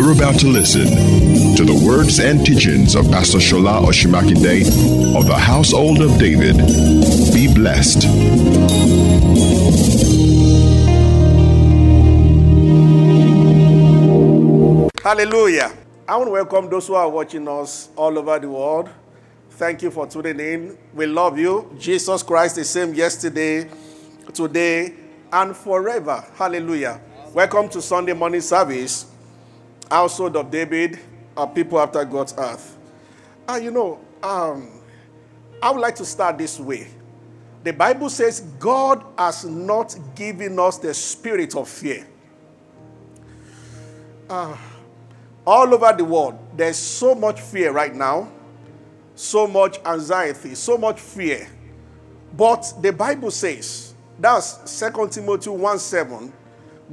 You're about to listen to the words and teachings of Pastor Shola Osunmakinde Day of the Household of David. Be blessed. Hallelujah. I want to welcome those who are watching us all over the world. Thank you for tuning in. We love you. Jesus Christ the same yesterday, today, and forever. Hallelujah. Welcome to Sunday morning service. Household of David, are people after God's earth. I would like to start this way. The Bible says God has not given us the spirit of fear. All over the world, there's so much fear right now, so much anxiety, so much fear. But the Bible says, that's 2 Timothy 1:7,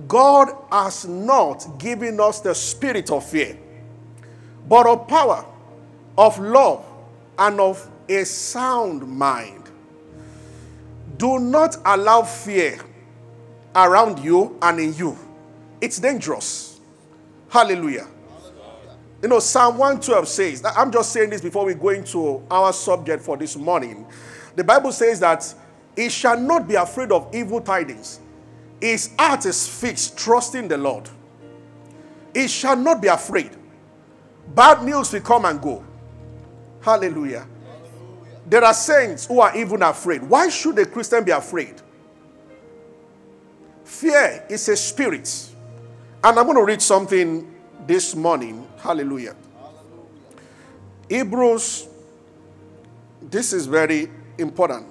God has not given us the spirit of fear, but of power, of love, and of a sound mind. Do not allow fear around you and in you. It's dangerous. Hallelujah. Psalm 112 says, I'm just saying this before we go into our subject for this morning. The Bible says that it shall not be afraid of evil tidings. His heart is fixed, trusting the Lord. It shall not be afraid. Bad news will come and go. Hallelujah. There are saints who are even afraid. Why should a Christian be afraid? Fear is a spirit. And I'm going to read something this morning. Hallelujah. Hebrews, this is very important.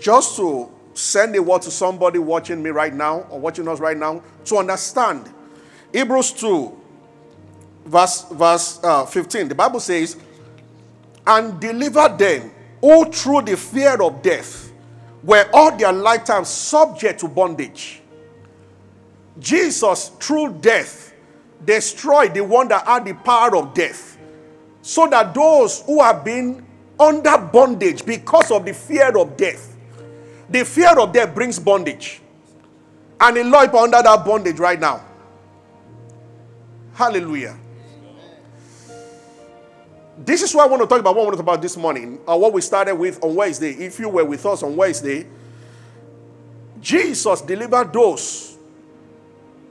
Just to send a word to somebody watching me right now or watching us right now to understand. Hebrews 2 verse 15. The Bible says, and delivered them who through the fear of death were all their lifetime subject to bondage. Jesus, through death, destroyed the one that had the power of death, so that those who have been under bondage because of the fear of death. The fear of death brings bondage. And a lot of people are under that bondage right now. Hallelujah. This is what I want to talk about. What I want to talk about this morning, or what we started with on Wednesday. If you were with us on Wednesday, Jesus delivered those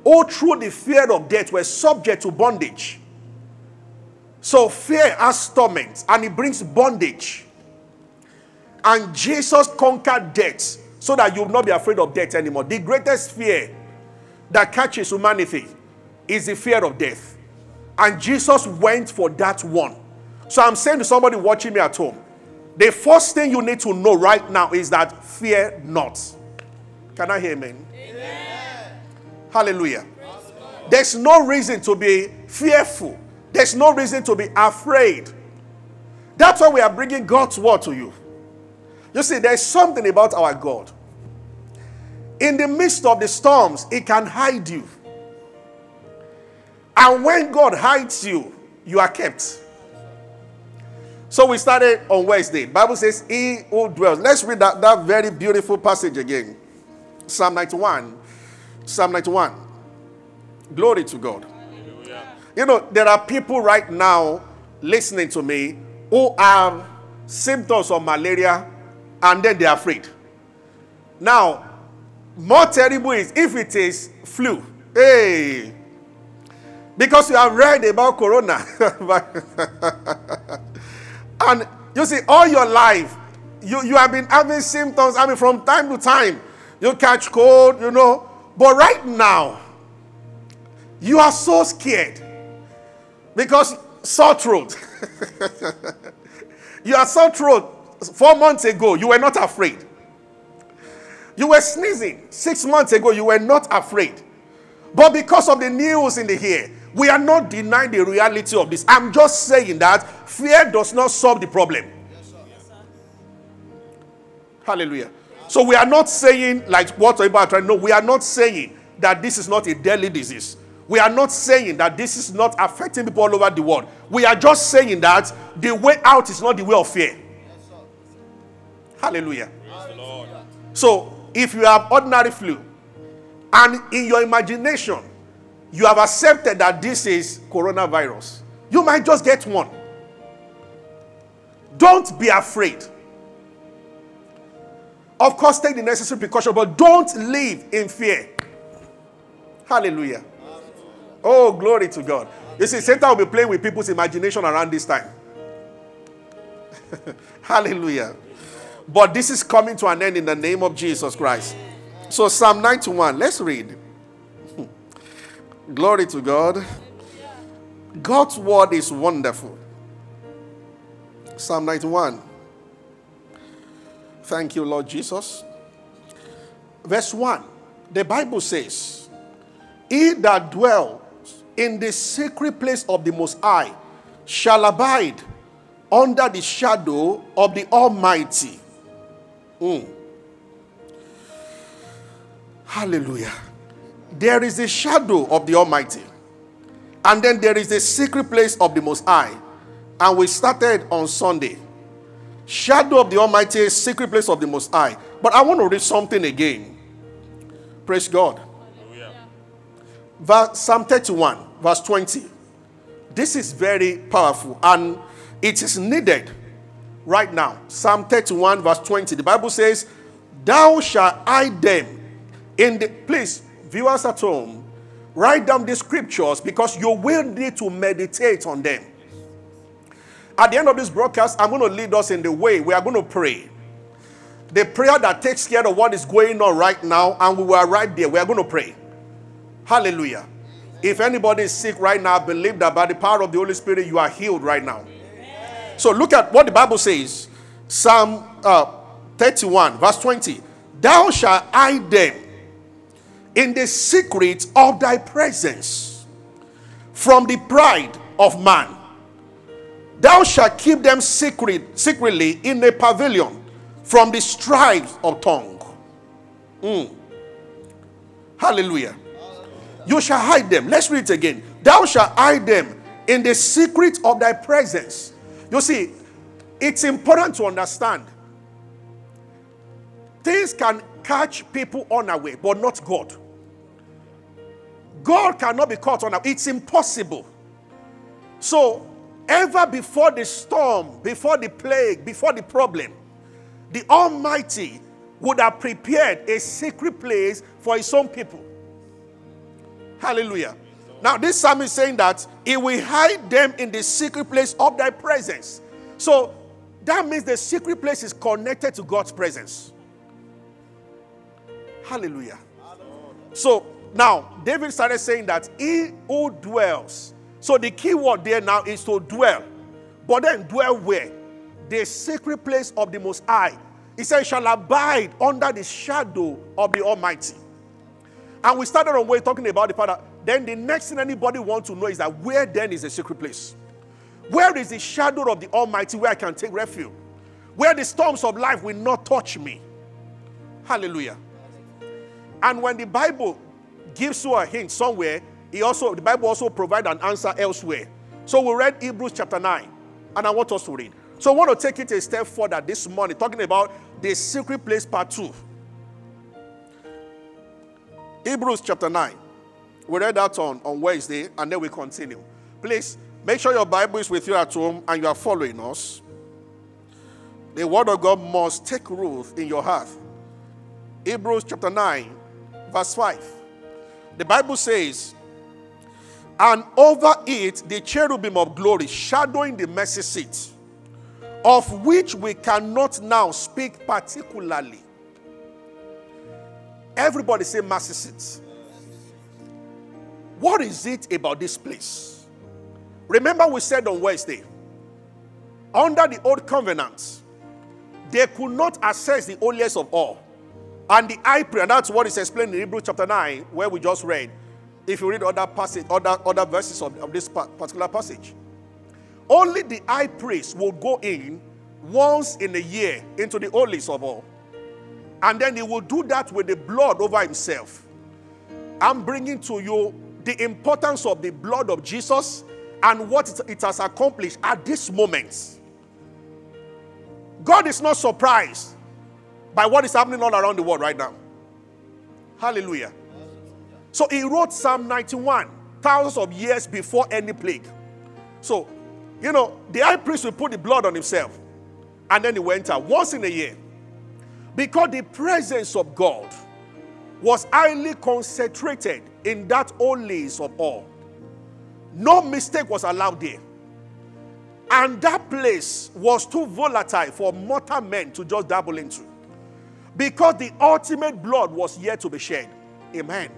who through the fear of death were subject to bondage. So fear has torment and it brings bondage. And Jesus conquered death so that you will not be afraid of death anymore. The greatest fear that catches humanity is the fear of death. And Jesus went for that one. So I'm saying to somebody watching me at home, the first thing you need to know right now is that fear not. Can I hear amen? Amen. Hallelujah. There's no reason to be fearful. There's no reason to be afraid. That's why we are bringing God's word to you. You see, there's something about our God. In the midst of the storms, He can hide you. And when God hides you, you are kept. So we started on Wednesday. The Bible says, He who dwells. Let's read that very beautiful passage again. Psalm 91. Psalm 91. Glory to God. Hallelujah. There are people right now listening to me who have symptoms of malaria, and then they're afraid. Now, more terrible is if it is flu. Hey! Because you have read about corona. And you see, all your life, you have been having symptoms. I mean, from time to time, you catch cold, But right now, you are so scared. Because sore throat. You are sore throat. 4 months ago, you were not afraid. You were sneezing. 6 months ago, you were not afraid. But because of the news in the air, we are not denying the reality of this. I'm just saying that fear does not solve the problem. Yes, sir. Yes, sir. Hallelujah. So we are not saying like what people are trying. No, we are not saying that this is not a deadly disease. We are not saying that this is not affecting people all over the world. We are just saying that the way out is not the way of fear. Hallelujah. Praise the Lord. So, if you have ordinary flu, and in your imagination, you have accepted that this is coronavirus. You might just get one. Don't be afraid. Of course, take the necessary precaution, but don't live in fear. Hallelujah. Oh, glory to God. You see, Satan will be playing with people's imagination around this time. Hallelujah. But this is coming to an end in the name of Jesus Christ. So Psalm 91, let's read. Glory to God. God's word is wonderful. Psalm 91. Thank you, Lord Jesus. Verse 1. The Bible says, "He that dwells in the secret place of the Most High shall abide under the shadow of the Almighty." Hallelujah. There is the shadow of the Almighty. And then there is the secret place of the Most High. And we started on Sunday. Shadow of the Almighty, secret place of the Most High. But I want to read something again. Praise God. Hallelujah. Psalm 31, verse 20. This is very powerful. And it is needed right now. Psalm 31, verse 20. The Bible says, "Thou shalt hide them in the..." Please, viewers at home, write down the scriptures because you will need to meditate on them. At the end of this broadcast, I'm going to lead us in the way. We are going to pray. The prayer that takes care of what is going on right now, and we were right there. We are going to pray. Hallelujah. If anybody is sick right now, believe that by the power of the Holy Spirit, you are healed right now. So look at what the Bible says. Psalm 31, verse 20. "Thou shalt hide them in the secret of thy presence from the pride of man. Thou shalt keep them secretly in a pavilion from the strife of tongue." Hallelujah. You shall hide them. Let's read it again. "Thou shalt hide them in the secret of thy presence." You see, it's important to understand. Things can catch people unaware, but not God. God cannot be caught unaware. It's impossible. So, ever before the storm, before the plague, before the problem, the Almighty would have prepared a secret place for his own people. Hallelujah. Now, this psalm is saying that he will hide them in the secret place of thy presence. So, that means the secret place is connected to God's presence. Hallelujah. So, now, David started saying that he who dwells. So the key word there now is to dwell. But then dwell where? The secret place of the Most High. He said, "Shall abide under the shadow of the Almighty." And we started on way talking about the Father. Then the next thing anybody wants to know is that where then is the secret place? Where is the shadow of the Almighty where I can take refuge? Where the storms of life will not touch me? Hallelujah. And when the Bible gives you a hint somewhere, the Bible also provides an answer elsewhere. So we read Hebrews chapter 9, and I want us to read. So I want to take it a step further this morning, talking about the secret place part 2. Hebrews chapter 9. We read that on Wednesday, and then we continue. Please, make sure your Bible is with you at home, and you are following us. The word of God must take root in your heart. Hebrews chapter 9, verse 5. The Bible says, "And over it the cherubim of glory, shadowing the mercy seat, of which we cannot now speak particularly." Everybody say mercy seat. What is it about this place? Remember we said on Wednesday, under the old covenant, they could not access the holiest of all. And the high priest, and that's what is explained in Hebrews chapter 9, where we just read. If you read other verses of this particular passage, only the high priest will go in once in a year into the holiest of all, and then he will do that with the blood over himself. I'm bringing to you the importance of the blood of Jesus and what it has accomplished at this moment. God is not surprised by what is happening all around the world right now. Hallelujah. So he wrote Psalm 91 thousands of years before any plague. So, you know, the high priest would put the blood on himself, and then he went out once in a year. Because the presence of God was highly concentrated in that holy place of all. No mistake was allowed there. And that place was too volatile for mortal men to just dabble into. Because the ultimate blood was yet to be shed. Amen.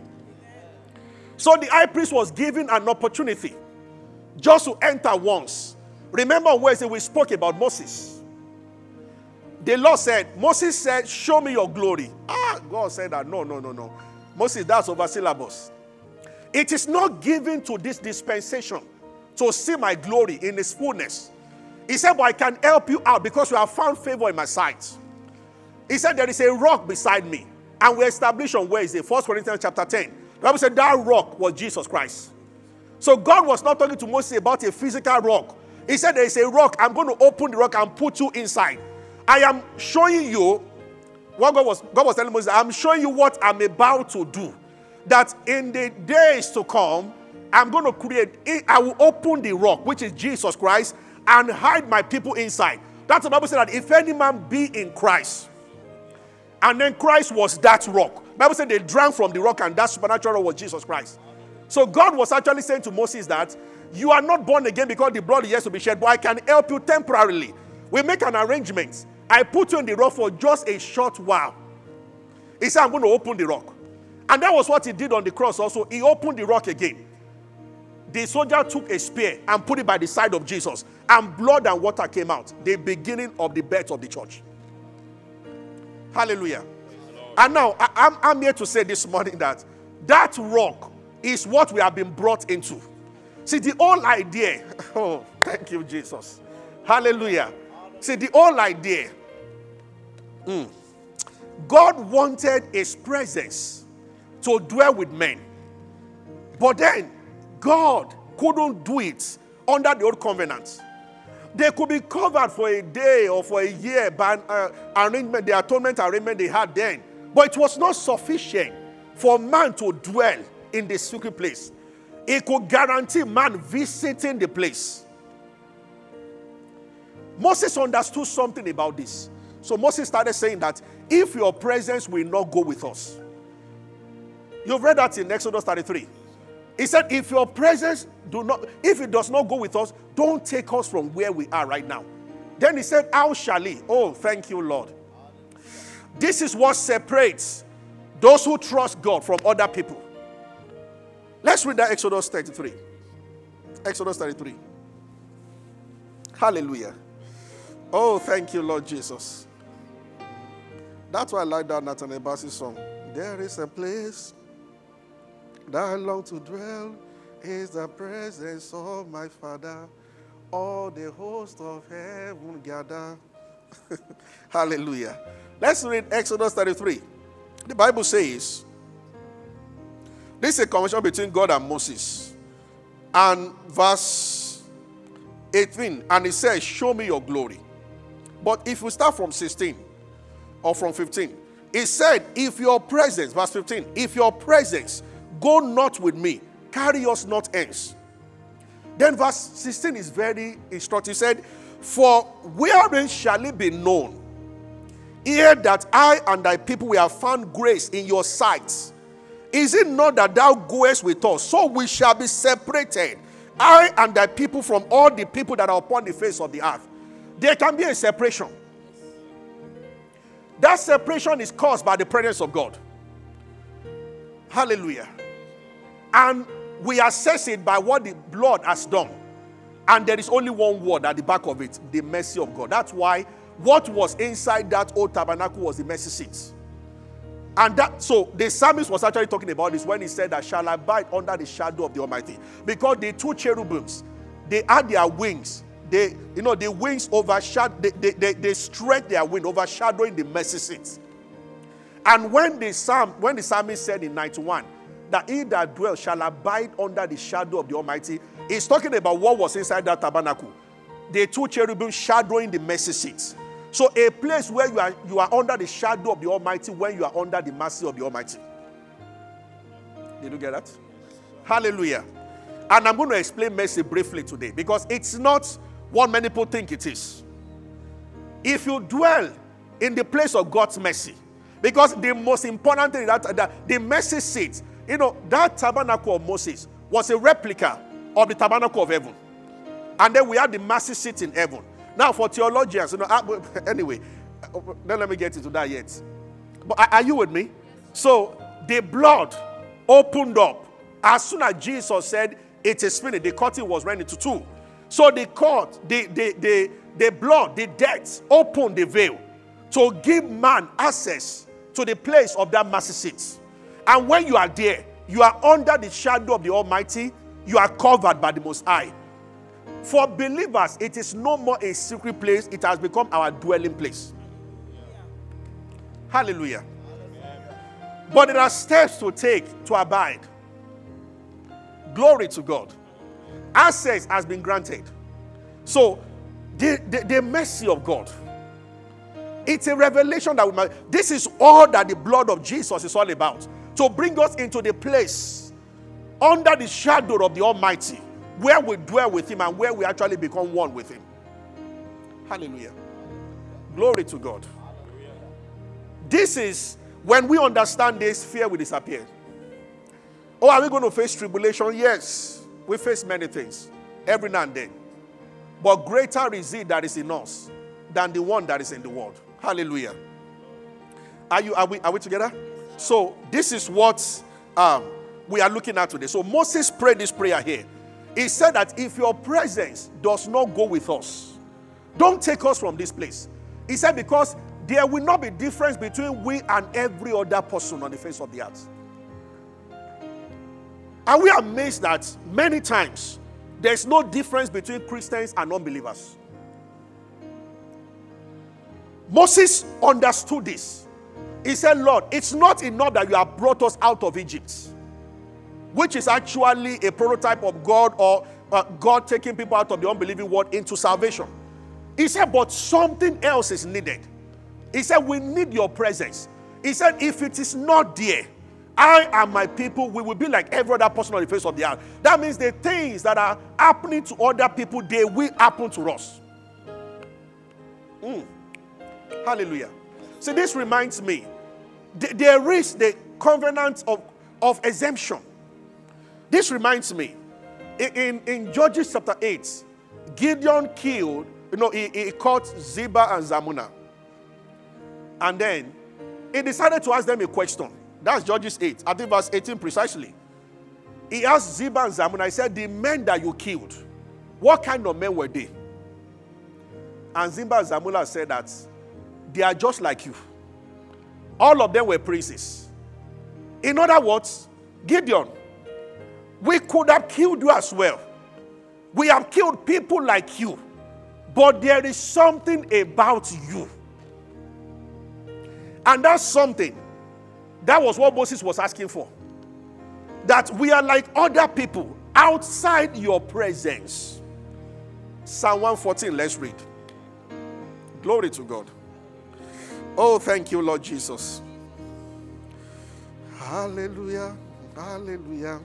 So the high priest was given an opportunity just to enter once. Remember where we spoke about Moses. The Lord said, Moses said, show me your glory. Ah, God said that. No. Moses, that's over syllabus. It is not given to this dispensation to see my glory in its fullness. He said, but I can help you out because you have found favor in my sight. He said, there is a rock beside me. And we established on where is it? 1 Corinthians chapter 10. The Bible said that rock was Jesus Christ. So God was not talking to Moses about a physical rock. He said, there is a rock. I'm going to open the rock and put you inside. I am showing you what God was telling Moses. I'm showing you what I'm about to do. That in the days to come, I'm going to create, I will open the rock, which is Jesus Christ, and hide my people inside. That's the Bible said that if any man be in Christ, and then Christ was that rock. The Bible said they drank from the rock, and that supernatural rock was Jesus Christ. So God was actually saying to Moses that you are not born again because the blood is yet to be shed, but I can help you temporarily. We make an arrangement. I put you in the rock for just a short while. He said, I'm going to open the rock. And that was what he did on the cross also. He opened the rock again. The soldier took a spear and put it by the side of Jesus. And blood and water came out. The beginning of the birth of the church. Hallelujah. And now, I'm here to say this morning that rock is what we have been brought into. See, the whole idea. Oh, thank you, Jesus. Hallelujah. See, the whole idea. God wanted his presence to dwell with men. But then, God couldn't do it under the old covenant. They could be covered for a day or for a year by arrangement, the atonement arrangement they had then. But it was not sufficient for man to dwell in the secret place. It could guarantee man visiting the place. Moses understood something about this. So Moses started saying that if your presence will not go with us, you've read that in Exodus 33. He said, if your presence if it does not go with us, don't take us from where we are right now. Then he said, how shall he? Oh, thank you, Lord. This is what separates those who trust God from other people. Let's read that Exodus 33. Exodus 33. Hallelujah. Oh, thank you, Lord Jesus. That's why I like that Nathaniel Bassey song. There is a place that I long to dwell is the presence of my Father. All the host of heaven gather. Hallelujah. Let's read Exodus 33. The Bible says, this is a conversation between God and Moses. And verse 18, and it says, show me your glory. But if we start from 16 or from 15, it said, if your presence, verse 15, if your presence go not with me, carry us not hence. Then verse 16 is very instructive. He said, for wherein shall it be known, here that I and thy people we have found grace in your sight? Is it not that thou goest with us? So we shall be separated, I and thy people, from all the people that are upon the face of the earth. There can be a separation. That separation is caused by the presence of God. Hallelujah. And we assess it by what the blood has done. And there is only one word at the back of it, the mercy of God. That's why what was inside that old tabernacle was the mercy seat. And that, so the psalmist was actually talking about this when he said that shall abide under the shadow of the Almighty. Because the two cherubims, they had their wings. They, you know, the wings overshadow, they stretch their wing, overshadowing the mercy seat. And when the psalmist said in 91, that he that dwells shall abide under the shadow of the Almighty, he's talking about what was inside that tabernacle. The two cherubim shadowing the mercy seat. So a place where you are under the shadow of the Almighty when you are under the mercy of the Almighty. Did you get that? Hallelujah. And I'm going to explain mercy briefly today, because it's not what many people think it is. If you dwell in the place of God's mercy, because the most important thing that the mercy seat, you know, that tabernacle of Moses was a replica of the tabernacle of heaven. And then we have the mercy seat in heaven. Now, for theologians, you know, anyway, don't let me get into that yet. But are you with me? So the blood opened up. As soon as Jesus said, "It is finished," the curtain was rent into two. So the court, the blood, the death opened the veil to give man access to the place of that mercy seat. And when you are there, you are under the shadow of the Almighty. You are covered by the Most High. For believers, it is no more a secret place. It has become our dwelling place. Hallelujah. Hallelujah. But there are steps to take to abide. Glory to God. Access has been granted. So, the mercy of God. It's a revelation that we must. This is all that the blood of Jesus is all about. To bring us into the place under the shadow of the Almighty, where we dwell with Him and where we actually become one with Him. Hallelujah. Glory to God. Hallelujah. This is, when we understand this, fear will disappear. Oh, are we going to face tribulation? Yes. We face many things every now and then. But greater is He that is in us than the one that is in the world. Hallelujah. Are we together? So this is what we are looking at today. So Moses prayed this prayer here. He said that if your presence does not go with us, don't take us from this place. He said, because there will not be difference between we and every other person on the face of the earth. And we are amazed that many times there's no difference between Christians and unbelievers. Moses understood this. He said, Lord, it's not enough that you have brought us out of Egypt, which is actually a prototype of God, or God taking people out of the unbelieving world into salvation. He said, but something else is needed. He said, we need your presence. He said, if it is not there, I and my people, we will be like every other person on the face of the earth. That means the things that are happening to other people, they will happen to us. Hallelujah. See, this reminds me. There is the covenant of exemption. This reminds me. In Judges chapter 8, Gideon killed, you know, he caught Zebah and Zalmunna. And then he decided to ask them a question. That's Judges 8. I think verse 18 precisely. He asked Zebah and Zalmunna, he said, the men that you killed, what kind of men were they? And Zebah and Zalmunna said that they are just like you. All of them were princes. In other words, Gideon, we could have killed you as well. We have killed people like you. But there is something about you. And that's something. That was what Moses was asking for. That we are like other people outside your presence. Psalm 114, let's read. Glory to God. Oh, thank you, Lord Jesus. Hallelujah. Hallelujah.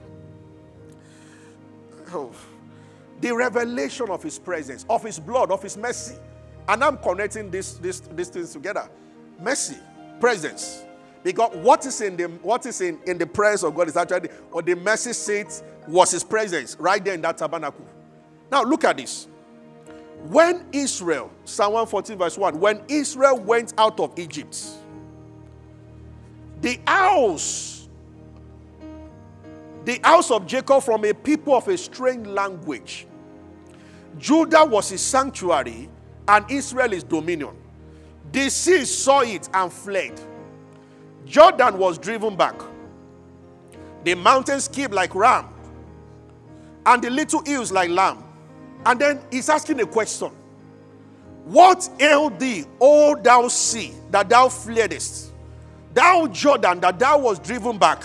Oh, the revelation of His presence, of His blood, of His mercy. And I'm connecting these things together. Mercy, presence. Because what is in the presence of God is actually, or the mercy seat was His presence right there in that tabernacle. Now look at this. When Israel, Psalm 114 verse 1, when Israel went out of Egypt, the house of Jacob from a people of a strange language, Judah was His sanctuary and Israel His dominion. The sea saw it and fled. Jordan was driven back. The mountains skipped like ram, and the little hills like lamb. And then he's asking a question. What ailed thee, O thou sea, that thou fleddest? Thou Jordan, that thou was driven back.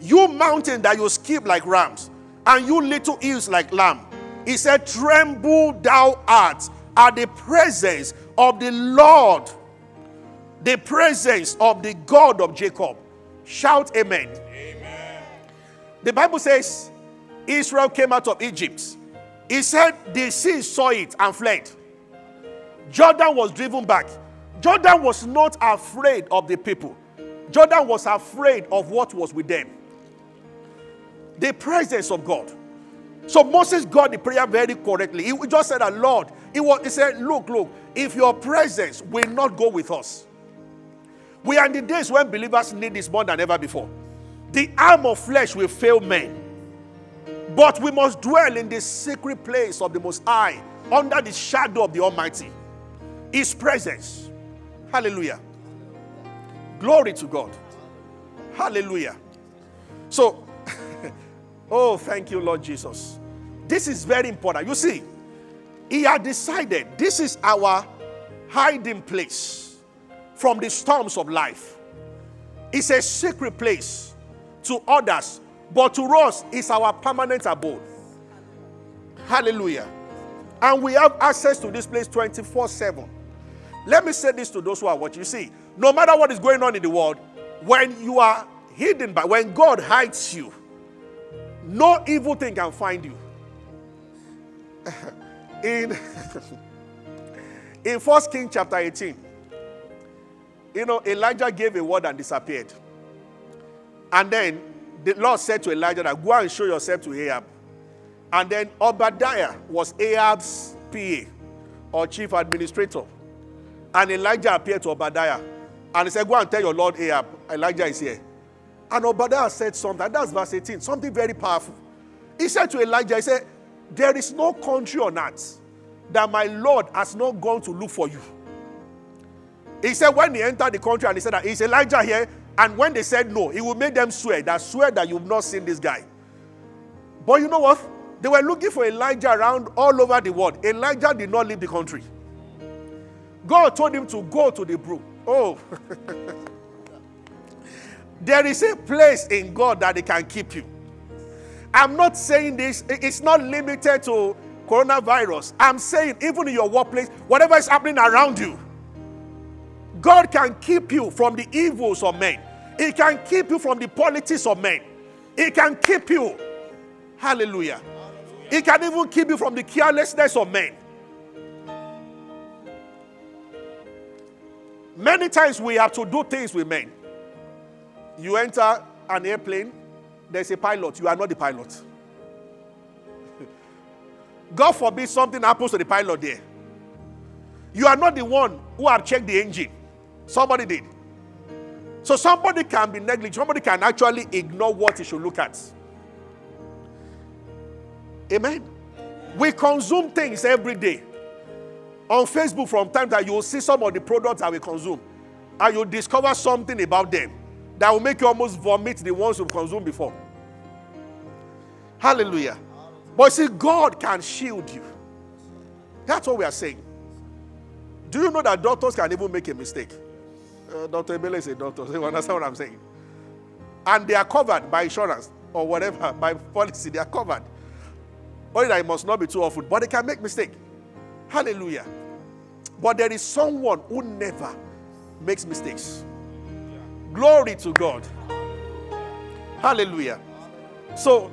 You mountain, that you skipped like rams, and you little hills like lamb. He said, tremble thou art at the presence of the Lord, the presence of the God of Jacob. Shout amen. Amen. The Bible says, Israel came out of Egypt. He said the sea saw it and fled. Jordan was driven back. Jordan was not afraid of the people. Jordan was afraid of what was with them. The presence of God. So Moses got the prayer very correctly. He just said that, Lord, he said, look, if your presence will not go with us. We are in the days when believers need this more than ever before. The arm of flesh will fail men. But we must dwell in the secret place of the Most High, under the shadow of the Almighty. His presence. Hallelujah. Glory to God. Hallelujah. So, oh, thank you, Lord Jesus. This is very important. You see, he had decided this is our hiding place from the storms of life. It's a secret place to others, but to us, it's our permanent abode. Hallelujah. And we have access to this place 24/7. Let me say this to those who are watching. You see, no matter what is going on in the world, when you are hidden by, when God hides you, no evil thing can find you. In 1 Kings chapter 18, Elijah gave a word and disappeared. And then the Lord said to Elijah that go and show yourself to Ahab. And then Obadiah was Ahab's PA or chief administrator. And Elijah appeared to Obadiah. And he said, go and tell your Lord Ahab, Elijah is here. And Obadiah said something. That's verse 18. Something very powerful. He said to Elijah, he said, there is no country on earth that my Lord has not gone to look for you. He said when he entered the country and he said, is Elijah here? And when they said no, he will make them swear that you've not seen this guy. But you know what? They were looking for Elijah around all over the world. Elijah did not leave the country. God told him to go to the brook. Oh. There is a place in God that He can keep you. I'm not saying this, it's not limited to coronavirus. I'm saying even in your workplace, whatever is happening around you, God can keep you from the evils of men. He can keep you from the politics of men. He can keep you. Hallelujah. He can even keep you from the carelessness of men. Many times we have to do things with men. You enter an airplane, there's a pilot. You are not the pilot. God forbid something happens to the pilot there. You are not the one who have checked the engine. Somebody did. So somebody can be negligent. Somebody can actually ignore what he should look at. Amen. We consume things every day. On Facebook from time to time, you will see some of the products that we consume. And you'll discover something about them that will make you almost vomit the ones you've consumed before. Hallelujah. But see, God can shield you. That's what we are saying. Do you know that doctors can even make a mistake? Dr. Ebele is a doctor. You understand what I'm saying? And they are covered by insurance or whatever, by policy. They are covered. Only that it must not be too awful. But they can make mistake. Hallelujah. But there is someone who never makes mistakes. Glory to God. Hallelujah. So,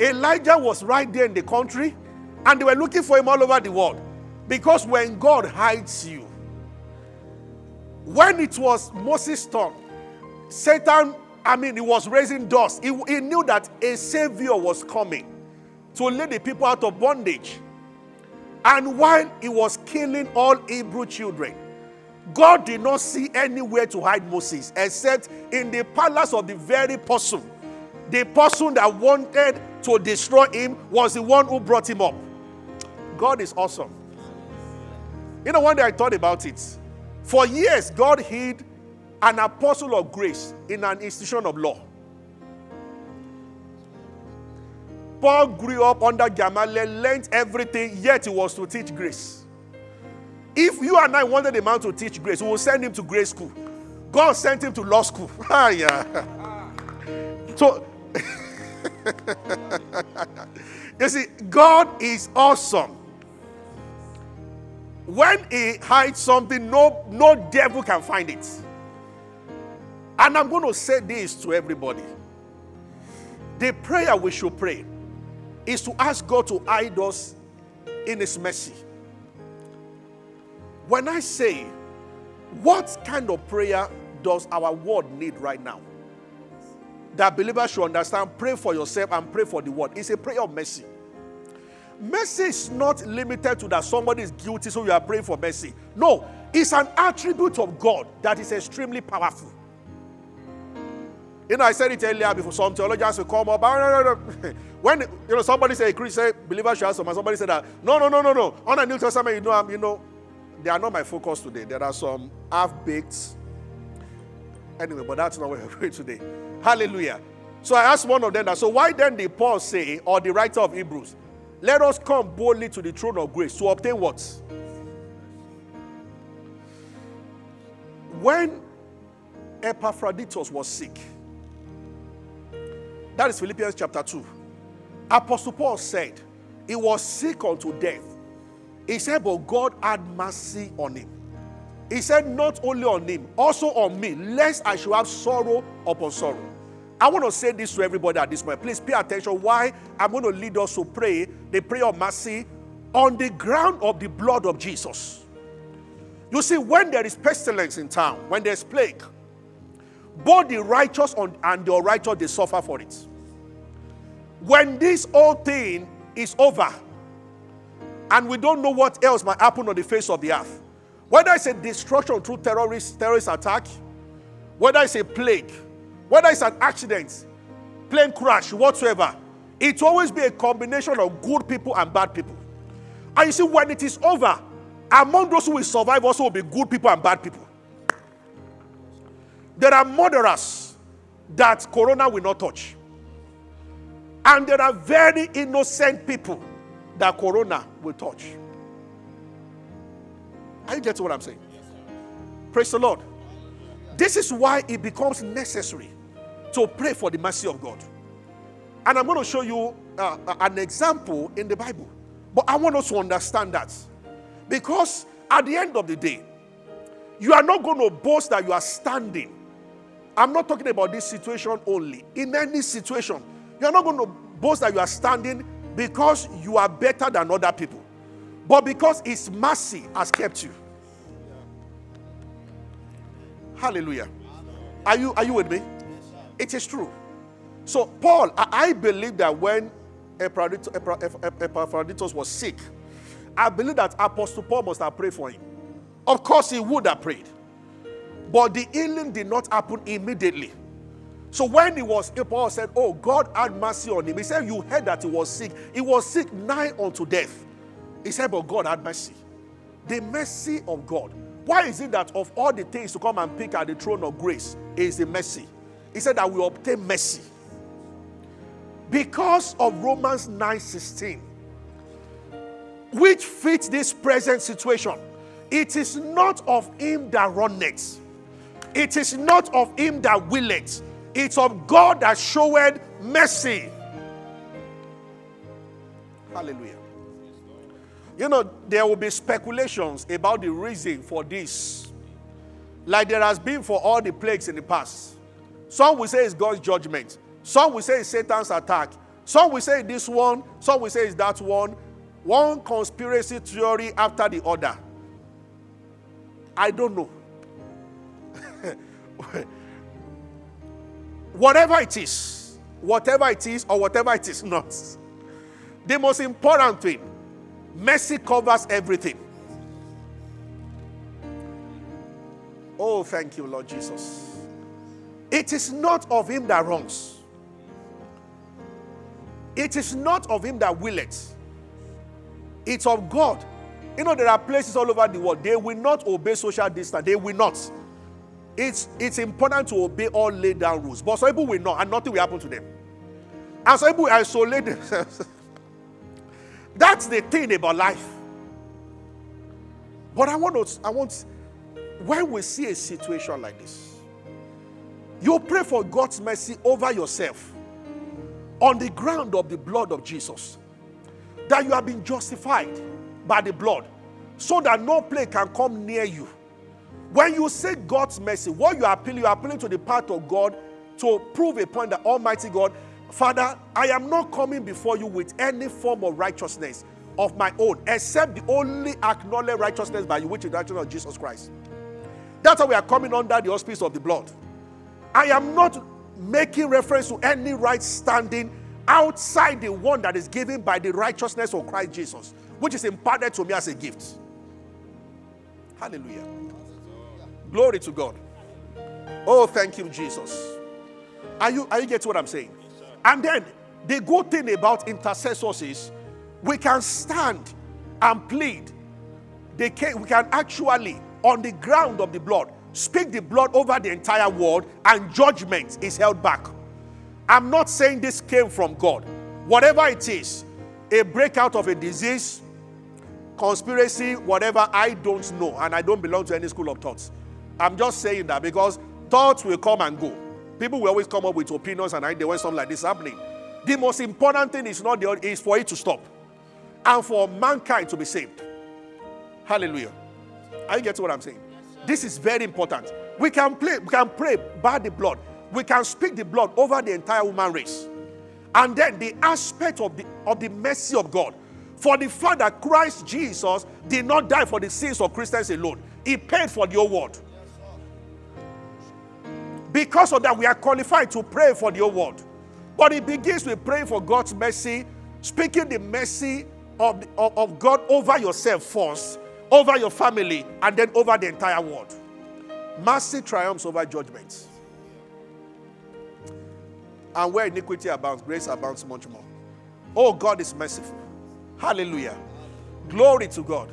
Elijah was right there in the country and they were looking for him all over the world. Because when God hides you, when it was Moses' turn, Satan, he was raising dust. He knew that a savior was coming to lead the people out of bondage. And while he was killing all Hebrew children, God did not see anywhere to hide Moses except in the palace of the very person. The person that wanted to destroy him was the one who brought him up. God is awesome. One day I thought about it. For years, God hid an apostle of grace in an institution of law. Paul grew up under Gamaliel, learned everything, yet he was to teach grace. If you and I wanted a man to teach grace, we will send him to grace school. God sent him to law school. Ah, yeah. So, you see, God is awesome. When he hides something, no devil can find it. And I'm going to say this to everybody. The prayer we should pray is to ask God to hide us in His mercy. When I say, what kind of prayer does our world need right now? That believers should understand, pray for yourself and pray for the world. It's a prayer of mercy. Mercy is not limited to that somebody is guilty, so you are praying for mercy. No, it's an attribute of God that is extremely powerful. You know, I said it earlier before, some theologians will come up. When, you know, somebody say, Christian, believer should ask someone, somebody said that, no. On the New Testament, they are not my focus today. There are some half-baked. Anyway, but that's not what we're doing today. Hallelujah. So I asked one of them that, so why then did Paul say, or the writer of Hebrews, let us come boldly to the throne of grace to obtain what? When Epaphroditus was sick, that is Philippians chapter 2, Apostle Paul said, he was sick unto death. He said, but God had mercy on him. He said, not only on him, also on me, lest I should have sorrow upon sorrow. I want to say this to everybody at this point. Please pay attention why I'm going to lead us to pray the prayer of mercy on the ground of the blood of Jesus. You see, when there is pestilence in town, when there's plague, both the righteous and the unrighteous, they suffer for it. When this whole thing is over, and we don't know what else might happen on the face of the earth, whether it's a destruction through terrorist attack, whether it's a plague, whether it's an accident, plane crash, whatsoever, it always be a combination of good people and bad people. And you see, when it is over, among those who will survive also will be good people and bad people. There are murderers that corona will not touch. And there are very innocent people that corona will touch. Are you getting what I'm saying? Yes, sir. Praise the Lord. This is why it becomes necessary to pray for the mercy of God. And I'm going to show you an example in the Bible. But I want us to understand that. Because at the end of the day, you are not going to boast that you are standing. I'm not talking about this situation only. In any situation, you are not going to boast that you are standing because you are better than other people, but because His mercy has kept you. Hallelujah. Are you with me? It is true. So Paul, I believe that when Epaphroditus was sick, I believe that Apostle Paul must have prayed for him. Of course, he would have prayed. But the healing did not happen immediately. So when he was ill, Paul said, oh, God had mercy on him. He said, you heard that he was sick. He was sick nigh unto death. He said, but God had mercy. The mercy of God. Why is it that of all the things to come and pick at the throne of grace is the mercy? He said that we obtain mercy. Because of Romans 9:16, which fits this present situation. It is not of him that runneth. It is not of him that willeth. It's of God that showeth mercy. Hallelujah. You know, there will be speculations about the reason for this. Like there has been for all the plagues in the past. Some will say it's God's judgment. Some will say it's Satan's attack. Some will say this one. Some will say it's that one. One conspiracy theory after the other. I don't know. Whatever it is, or whatever it is not, the most important thing, mercy covers everything. Oh, thank you, Lord Jesus. It is not of him that wrongs. It is not of him that willeth. It's of God. You know, there are places all over the world. They will not obey social distance. They will not. It's important to obey all laid down rules. But some people will not, and nothing will happen to them. And some people isolate themselves. That's the thing about life. But I want, when we see a situation like this, you pray for God's mercy over yourself on the ground of the blood of Jesus. That you have been justified by the blood, so that no plague can come near you. When you say God's mercy, what you are appealing to the path of God to prove a point that Almighty God, Father, I am not coming before you with any form of righteousness of my own, except the only acknowledged righteousness by you, which is the righteousness of Jesus Christ. That's how we are coming under the auspices of the blood. I am not making reference to any right standing outside the one that is given by the righteousness of Christ Jesus, which is imparted to me as a gift. Hallelujah. Glory to God. Oh, thank you, Jesus. Are you getting what I'm saying? Yes, and then, the good thing about intercessors is we can stand and plead. We can actually, on the ground of the blood, speak the blood over the entire world, and judgment is held back. I'm not saying this came from God. Whatever it is, a breakout of a disease, conspiracy, whatever, I don't know, and I don't belong to any school of thoughts. I'm just saying that because thoughts will come and go. People will always come up with opinions, and when something like this is happening, the most important thing is for it to stop and for mankind to be saved. Hallelujah. Are you getting what I'm saying? Yes, this is very important. We can pray by the blood. We can speak the blood over the entire human race. And then the aspect of the mercy of God, for the fact that Christ Jesus did not die for the sins of Christians alone. He paid for the whole world. Because of that, we are qualified to pray for the whole world. But it begins with praying for God's mercy, speaking the mercy of God over yourself first, over your family, and then over the entire world. Mercy triumphs over judgment. And where iniquity abounds, grace abounds much more. Oh, God is merciful. Hallelujah. Glory to God.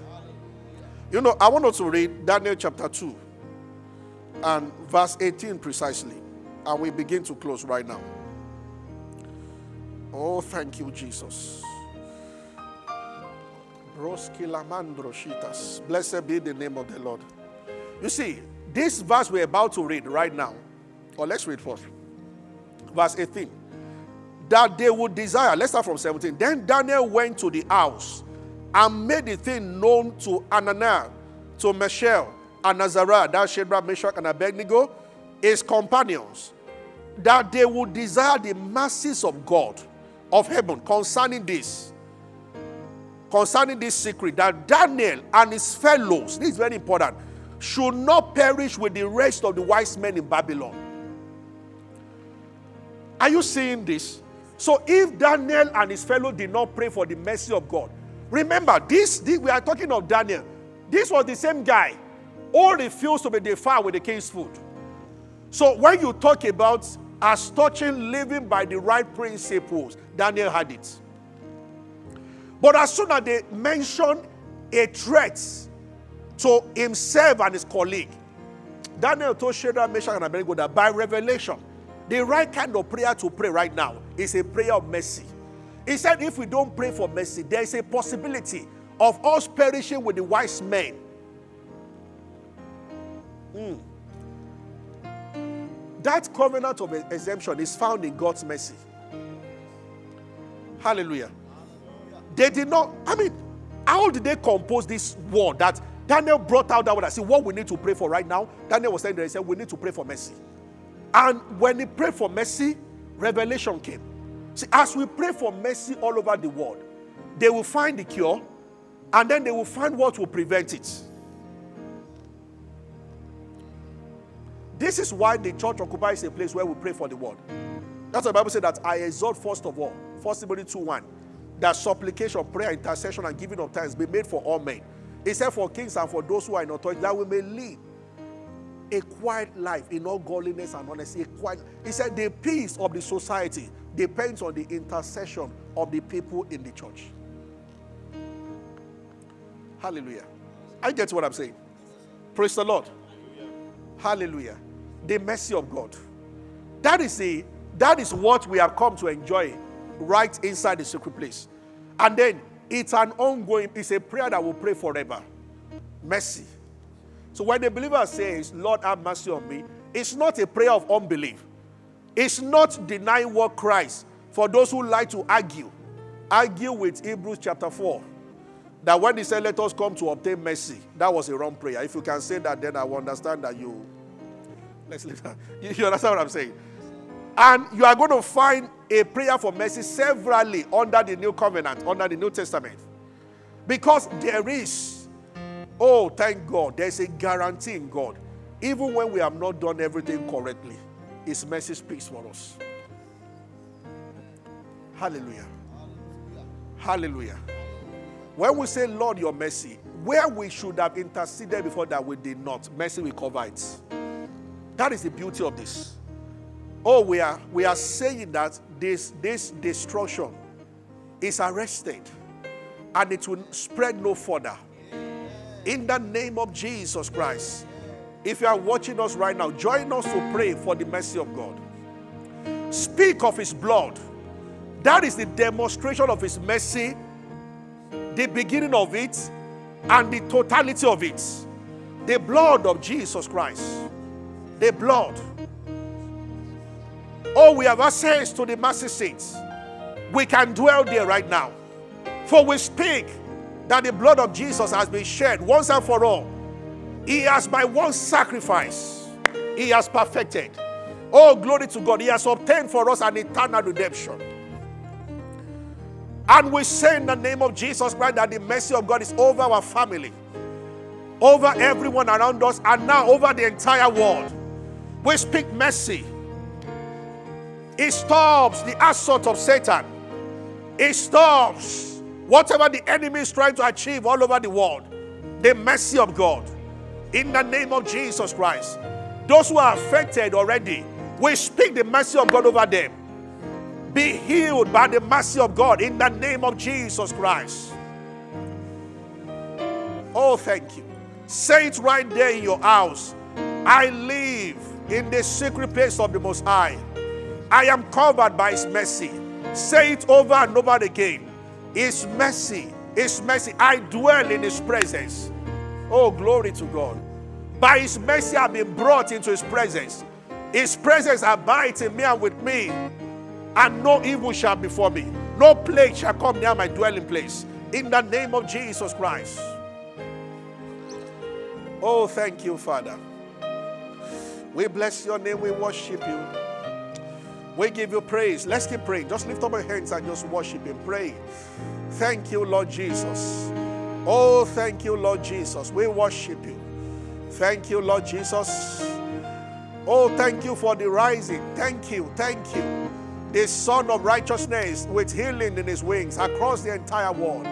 You know, I want us to read Daniel chapter 2 and verse 18 precisely. And we begin to close right now. Oh, thank you, Jesus. Blessed be the name of the Lord. You see, this verse we're about to read right now. Or let's read first. Verse 18. That they would desire. Let's start from 17. Then Daniel went to the house and made the thing known to Ananias, to Mishael, and Azariah, that Shadrach, Meshach, and Abednego, his companions, that they would desire the mercies of God, of heaven, concerning this secret, that Daniel and his fellows, this is very important, should not perish with the rest of the wise men in Babylon. Are you seeing this? So if Daniel and his fellow did not pray for the mercy of God, remember, this we are talking of Daniel. This was the same guy who refused to be defiled with the king's food. So when you talk about as touching living by the right principles, Daniel had it. But as soon as they mentioned a threat to himself and his colleague, Daniel told Shadrach, Meshach, and Abednego that by revelation, the right kind of prayer to pray right now is a prayer of mercy. He said, if we don't pray for mercy, there is a possibility of us perishing with the wise men. That covenant of exemption is found in God's mercy. Hallelujah. They did not, how did they compose this word that Daniel brought out that word? I said, what we need to pray for right now, Daniel was saying, he said, we need to pray for mercy. And when he prayed for mercy, revelation came. See, as we pray for mercy all over the world, they will find the cure, and then they will find what will prevent it. This is why the church occupies a place where we pray for the world. That's why the Bible says that I exhort first of all, 1 Timothy 2:1, that supplication, prayer, intercession, and giving of thanks be made for all men, except for kings and for those who are in authority, that we may live a quiet life in all godliness and honesty. He said the peace of the society depends on the intercession of the people in the church. Hallelujah. I get what I'm saying. Praise the Lord. Hallelujah. The mercy of God. That is what we have come to enjoy right inside the secret place. And then it's a prayer that will pray forever. Mercy. So when the believer says, Lord, have mercy on me, it's not a prayer of unbelief. It's not denying what Christ, for those who like to argue with Hebrews chapter 4, that when he said, let us come to obtain mercy, that was a wrong prayer. If you can say that, then I will understand that you understand what I'm saying. And you are going to find a prayer for mercy severally under the New Covenant, under the New Testament. Because there is, oh, thank God, there is a guarantee in God. Even when we have not done everything correctly, His mercy speaks for us. Hallelujah. Hallelujah. When we say, Lord, your mercy, where we should have interceded before that we did not, mercy will cover it. That is the beauty of this. Oh, we are saying that this destruction is arrested and it will spread no further. In the name of Jesus Christ. If you are watching us right now, join us to pray for the mercy of God. Speak of His blood. That is the demonstration of His mercy, the beginning of it, and the totality of it. The blood of Jesus Christ. The blood. Oh, we have access to the mercy seat. We can dwell there right now. For we speak that the blood of Jesus has been shed once and for all. He has by one sacrifice, He has perfected. Oh, glory to God. He has obtained for us an eternal redemption. And we say in the name of Jesus Christ that the mercy of God is over our family, over everyone around us, and now over the entire world. We speak mercy. It stops the assault of Satan. It stops whatever the enemy is trying to achieve all over the world. The mercy of God. In the name of Jesus Christ. Those who are affected already, we speak the mercy of God over them. Be healed by the mercy of God in the name of Jesus Christ. Oh, thank you. Say it right there in your house. I live in the secret place of the Most High. I am covered by His mercy. Say it over and over again. His mercy, His mercy. I dwell in His presence. Oh, glory to God. By His mercy I have been brought into His presence. His presence abides in me and with me. And no evil shall befall me. No plague shall come near my dwelling place. In the name of Jesus Christ. Oh, thank you, Father. We bless your name. We worship you. We give you praise. Let's keep praying. Just lift up your hands and just worship Him. Pray. Thank you, Lord Jesus. Oh, thank you, Lord Jesus. We worship you. Thank you, Lord Jesus. Oh, thank you for the rising. Thank you. Thank you. The Son of Righteousness with healing in His wings across the entire world.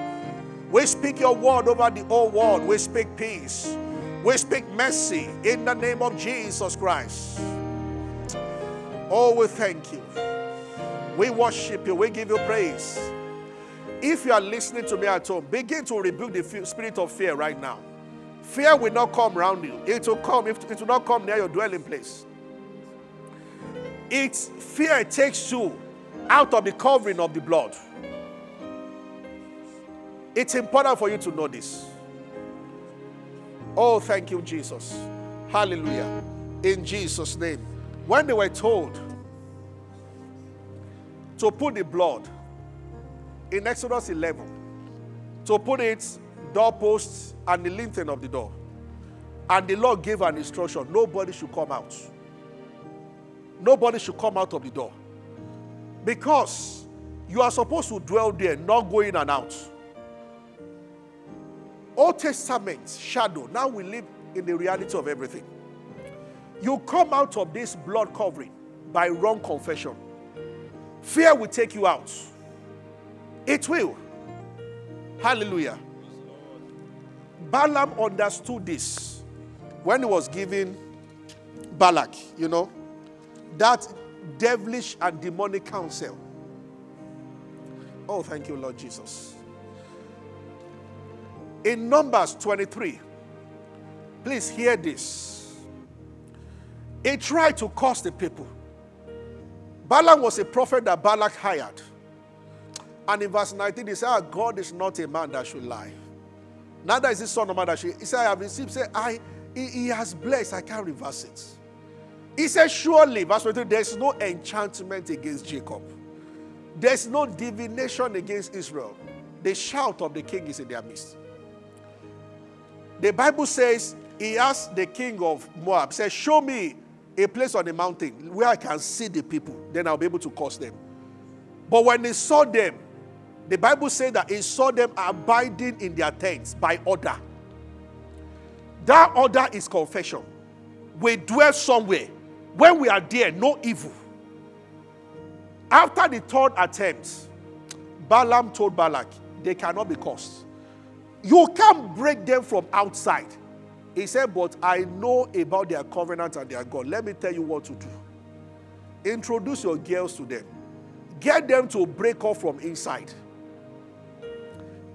We speak your word over the whole world. We speak peace. We speak mercy in the name of Jesus Christ. Oh, we thank you. We worship you. We give you praise. If you are listening to me at home, begin to rebuke the spirit of fear right now. Fear will not come around you. It will come. It will not come near your dwelling place. Fear takes you out of the covering of the blood. It's important for you to know this. Oh, thank you, Jesus. Hallelujah. In Jesus' name. When they were told to put the blood in Exodus 11, to put its doorposts and the lintel of the door, and the Lord gave an instruction, nobody should come out. Nobody should come out of the door. Because you are supposed to dwell there, not go in and out. Old Testament, shadow. Now we live in the reality of everything. You come out of this blood covering by wrong confession. Fear will take you out. It will. Hallelujah. Balaam understood this when he was giving Balak, that devilish and demonic counsel. Oh, thank you, Lord Jesus. In Numbers 23, please hear this. He tried to curse the people. Balaam was a prophet that Balak hired. And in verse 19, he said, God is not a man that should lie. Neither is the son of man that should. He said, I have received. He has blessed. I can't reverse it. He said, surely, verse 22, there is no enchantment against Jacob. There is no divination against Israel. The shout of the king is in their midst. The Bible says, he asked the king of Moab, said, show me a place on a mountain where I can see the people, then I'll be able to curse them. But when they saw them, the Bible said that he saw them abiding in their tents by order. That order is confession. We dwell somewhere. When we are there, no evil. After the third attempt, Balaam told Balak, they cannot be cursed. You can't break them from outside. He said, but I know about their covenant and their God. Let me tell you what to do. Introduce your girls to them. Get them to break off from inside.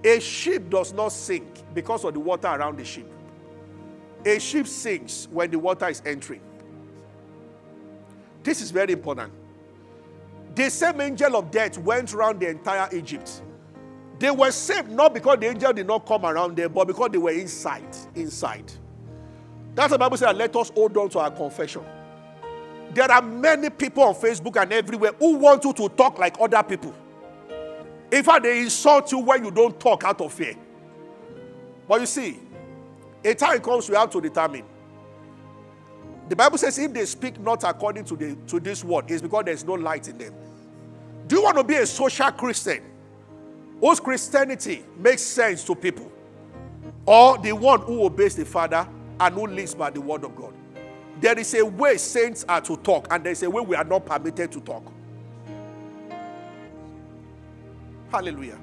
A ship does not sink because of the water around the ship. A ship sinks when the water is entering. This is very important. The same angel of death went around the entire Egypt. They were saved not because the angel did not come around them, but because they were inside. That's what the Bible says, let us hold on to our confession. There are many people on Facebook and everywhere who want you to talk like other people. In fact, they insult you when you don't talk out of fear. But you see, a time comes we have to determine. The Bible says if they speak not according to this word, it's because there's no light in them. Do you want to be a social Christian whose Christianity makes sense to people? Or the one who obeys the Father and who lives by the word of God? There is a way saints are to talk, and there is a way we are not permitted to talk. Hallelujah.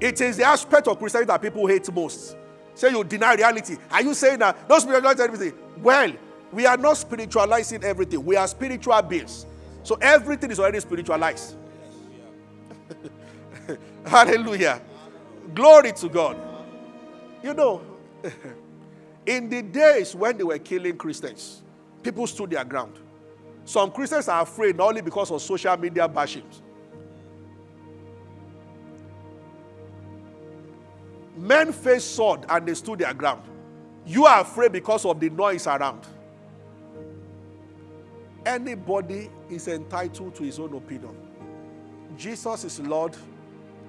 It is the aspect of Christianity that people hate most. Say you deny reality. Are you saying that? Don't spiritualize everything. Well, we are not spiritualizing everything. We are spiritual beings. So everything is already spiritualized. Hallelujah. Glory to God. You know, in the days when they were killing Christians, people stood their ground. Some Christians are afraid not only because of social media bashing. Men faced sword and they stood their ground. You are afraid because of the noise around. Anybody is entitled to his own opinion. Jesus is Lord.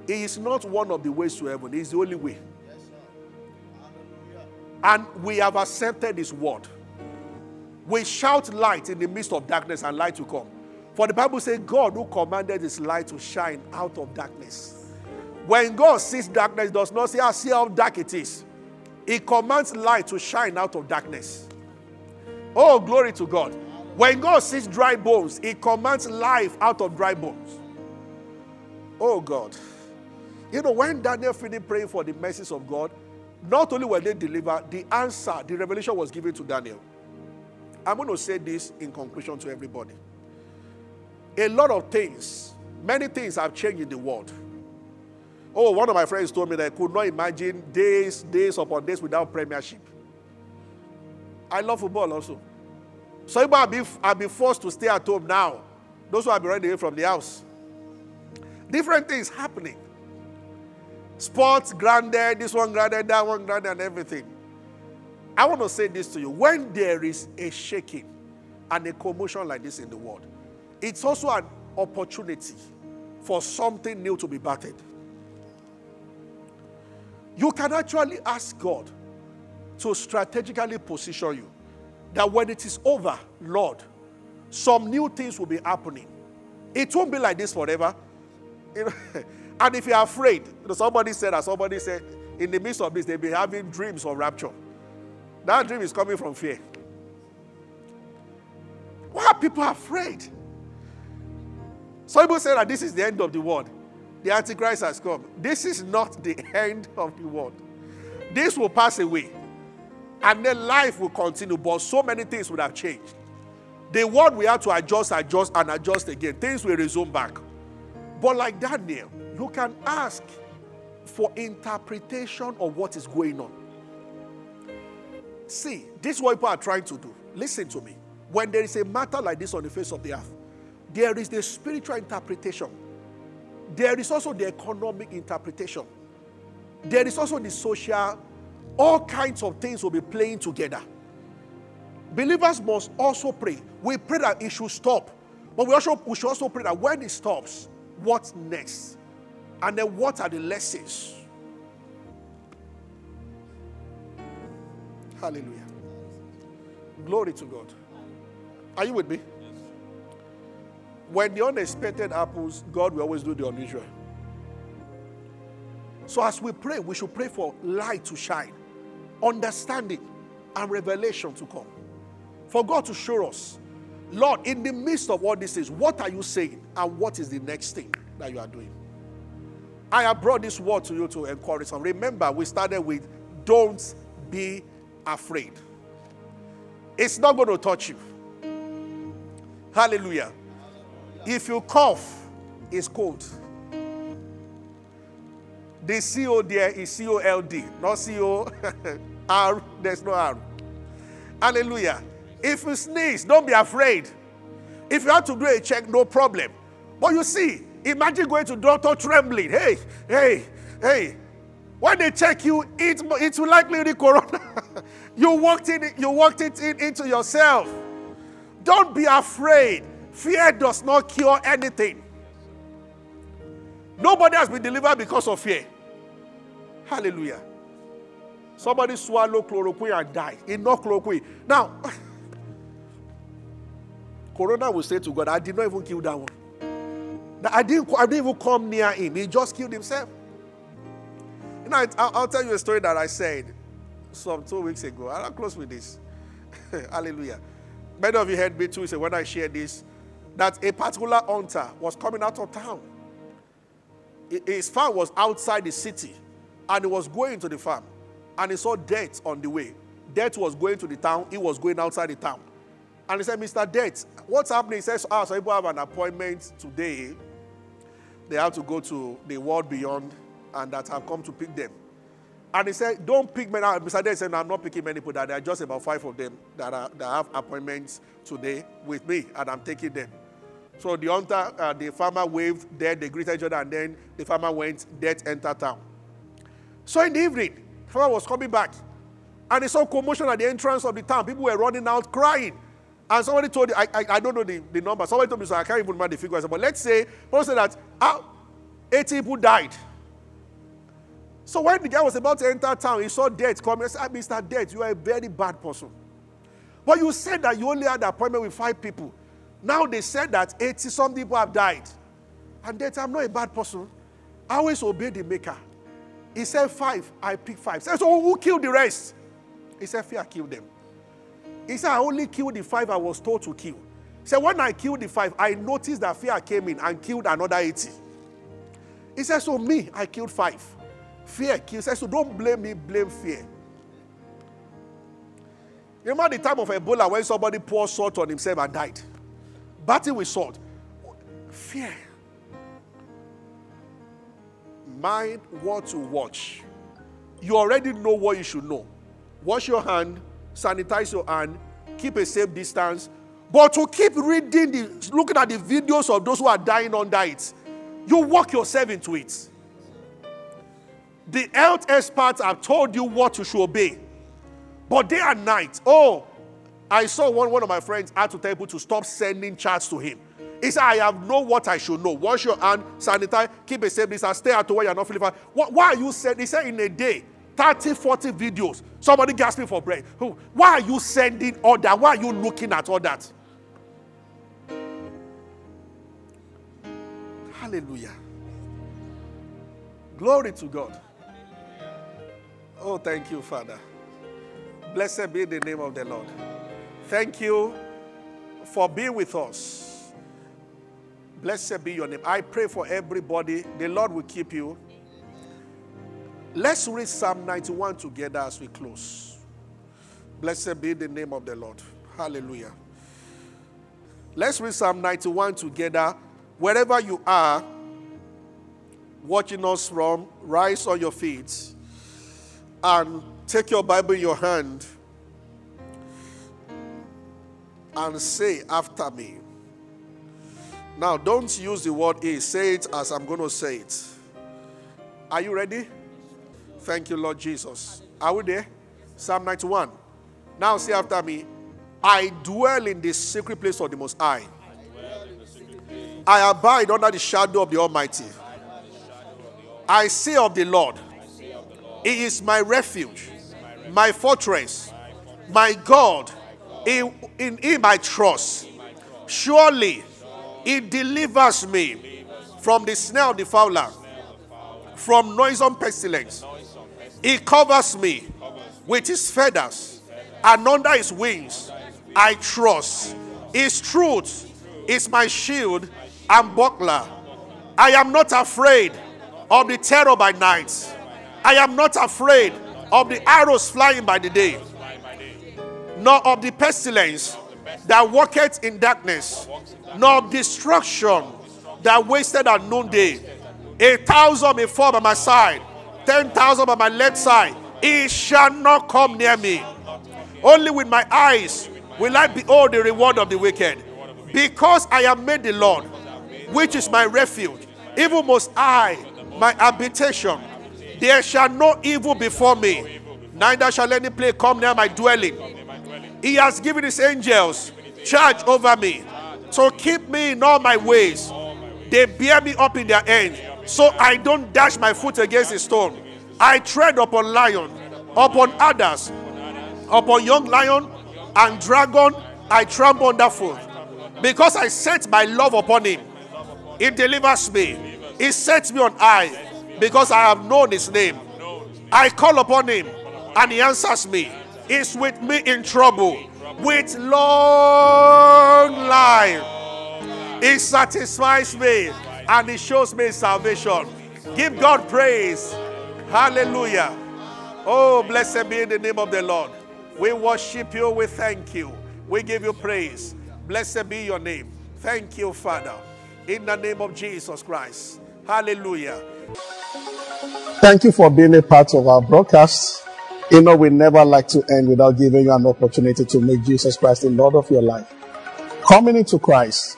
He is not one of the ways to heaven. He is the only way. Yes, sir. And we have accepted his word. We shout light in the midst of darkness and light will come. For the Bible says, God who commanded his light to shine out of darkness. When God sees darkness, he does not say, I see how dark it is. He commands light to shine out of darkness. Oh, glory to God. When God sees dry bones, he commands life out of dry bones. Oh, God. You know, when Daniel finished praying for the mercies of God, not only were they delivered, the answer, the revelation was given to Daniel. I'm going to say this in conclusion to everybody. A lot of things, many things have changed in the world. Oh, one of my friends told me that I could not imagine days upon days without premiership. I love football also. So people have been forced to stay at home now. Those who have been running away from the house. Different things happening. Sports grounded, this one grounded, that one grounded, and everything. I want to say this to you. When there is a shaking and a commotion like this in the world, it's also an opportunity for something new to be birthed. You can actually ask God to strategically position you. That when it is over, Lord, some new things will be happening. It won't be like this forever. You know? And if you're afraid, you know, somebody said, in the midst of this, they've been having dreams of rapture. That dream is coming from fear. Why are people afraid? Some people say that this is the end of the world. The Antichrist has come. This is not the end of the world. This will pass away. And then life will continue, but so many things would have changed. The world we have to adjust again. Things will resume back. But like Daniel, you can ask for interpretation of what is going on. See, this is what people are trying to do. Listen to me. When there is a matter like this on the face of the earth, there is the spiritual interpretation. There is also the economic interpretation. There is also the social. All kinds of things will be playing together. Believers must also pray. We pray that it should stop. But we should also pray that when it stops, what's next? And then what are the lessons? Hallelujah. Glory to God. Are you with me? Yes. When the unexpected happens, God will always do the unusual. So as we pray, we should pray for light to shine, understanding, and revelation to come. For God to show us, Lord, in the midst of all this is, what are you saying? And what is the next thing that you are doing? I have brought this word to you to encourage. And remember, we started with, don't be afraid. It's not going to touch you. Hallelujah. If you cough, it's cold. The CO there is C-O-L-D, not C-O-R, there's no R. Hallelujah. If you sneeze, don't be afraid. If you have to do a check, no problem. But you see, imagine going to doctor trembling. Hey. When they check you, it's likely the corona. you walked it into yourself. Don't be afraid. Fear does not cure anything. Nobody has been delivered because of fear. Hallelujah. Somebody swallowed chloroquine and died. Enough chloroquine. Now, corona will say to God, I did not even kill that one. I didn't even come near him. He just killed himself. You know, I'll tell you a story that I said some 2 weeks ago. I'll close with this. Hallelujah. Many of you heard me too. When I shared this, that a particular hunter was coming out of town. His farm was outside the city, and he was going to the farm, and he saw death on the way. Death was going to the town. He was going outside the town. And he said, Mr. Death, what's happening? He says, some people have an appointment today. They have to go to the world beyond, and that have come to pick them. And he said, don't pick me now. Mr. Death said, no, I'm not picking many people. There are just about 5 of them that have appointments today with me, and I'm taking them. So the hunter, the farmer waved, dead, they greeted each other, and then the farmer went, dead, entered town. So in the evening, the farmer was coming back, and he saw commotion at the entrance of the town. People were running out, crying. And somebody told me, I don't know the number, somebody told me, so I can't even remember the figure. But let's say, someone said that 80 people died. So when the guy was about to enter town, he saw death coming. He said, Mr. Death, you are a very bad person. But you said that you only had an appointment with 5 people. Now they said that 80-some people have died. And that I'm not a bad person. I always obey the maker. He said 5, I picked 5. He said, so who killed the rest? He said, fear killed them. He said, I only killed the 5 I was told to kill. He said, when I killed the 5, I noticed that fear came in and killed another 80. He said, so me, I killed 5. Fear killed. He said, so don't blame me, blame fear. You remember the time of Ebola when somebody poured salt on himself and died? Battle with sword. Fear. Mind what to watch. You already know what you should know. Wash your hand, sanitize your hand, keep a safe distance. But to keep reading, looking at the videos of those who are dying on diets, you walk yourself into it. The health experts have told you what you should obey. But day and night, I saw one of my friends had to tell people to stop sending charts to him. He said, I have known what I should know. Wash your hand, sanitize, keep a safe distance, stay out where you're not feeling fine. Why are you sending? He said, in a day, 30, 40 videos. Somebody gasping for breath. Why are you sending all that? Why are you looking at all that? Hallelujah. Glory to God. Oh, thank you, Father. Blessed be the name of the Lord. Thank you for being with us. Blessed be your name. I pray for everybody. The Lord will keep you. Let's read Psalm 91 together as we close. Blessed be the name of the Lord. Hallelujah. Let's read Psalm 91 together. Wherever you are watching us from, rise on your feet and take your Bible in your hand. And say after me. Now, don't use the word is. Say it as I'm going to say it. Are you ready? Thank you, Lord Jesus. Are we there? Psalm 91. Now, say after me. I dwell in the secret place of the Most High. I abide under the shadow of the Almighty. I say of the Lord, He is my refuge, my fortress, my God. In Him I trust. Surely it delivers me from the snare of the fowler, from noisome pestilence. It covers me with his feathers, and under his wings I trust. His truth is my shield and buckler. I am not afraid of the terror by night. I am not afraid of the arrows flying by the day, nor of the pestilence that walketh in darkness, nor of destruction that wasted at noonday. 1,000 may fall by my side, 10,000 by my left side. It shall not come near me. Only with my eyes will I behold the reward of the wicked. Because I have made the Lord, which is my refuge, even Most High, my habitation, there shall no evil before me, neither shall any plague come near my dwelling. He has given his angels charge over me, to keep me in all my ways. They bear me up in their hands, so I don't dash my foot against a stone. I tread upon lion, upon adders, upon young lion and dragon I trample underfoot. Because I set my love upon him, he delivers me. He sets me on high, because I have known his name. I call upon him, and he answers me. He's with me in trouble. With long life, he satisfies me, and he shows me salvation. Give God praise. Hallelujah. Oh, blessed be the name of the Lord. We worship you. We thank you. We give you praise. Blessed be your name. Thank you, Father. In the name of Jesus Christ. Hallelujah. Thank you for being a part of our broadcast. You know, we never like to end without giving you an opportunity to make Jesus Christ the Lord of your life. Coming into Christ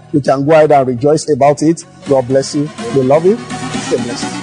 You can go ahead and rejoice about it. God bless you. We love you. Stay blessed.